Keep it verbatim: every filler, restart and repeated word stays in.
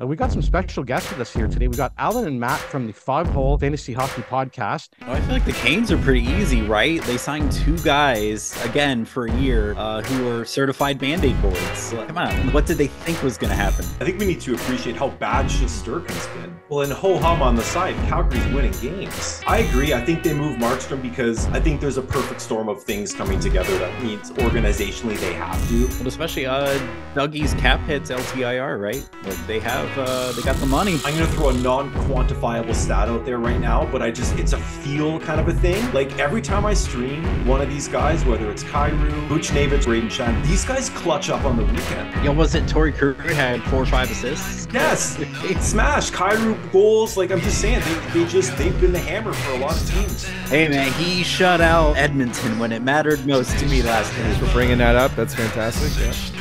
Uh, we got some special guests with us here today. We got Alan and Matt from the Five Hole Fantasy Hockey Podcast. Oh, I feel like the Canes are pretty easy, right? They signed two guys, again, for a year, uh, who are certified Band-Aid boards. So, come on, what did they think was going to happen? I think we need to appreciate how bad Shisterkin's been. Well, and ho-hum on the side, Calgary's winning games. I agree. I think they moved Markstrom because I think there's a perfect storm of things coming together that means organizationally they have to. Well, especially uh, Dougie's cap hits L T I R, right? Like, they have. Uh, they got the money. I'm gonna throw a non-quantifiable stat out there right now, but I just, it's a feel kind of a thing. Like every time I stream one of these guys, whether it's Kairu, Bouchard, Raiden Chan, these guys clutch up on the weekend. Yo, was it Tory Kerr had four or five assists? Yes, it smashed. Kairu goals, like I'm just saying, they, they just, they've been the hammer for a lot of teams. Hey man, he shut out Edmonton when it mattered most to me last night. Thanks for bringing that up, that's fantastic. Yeah.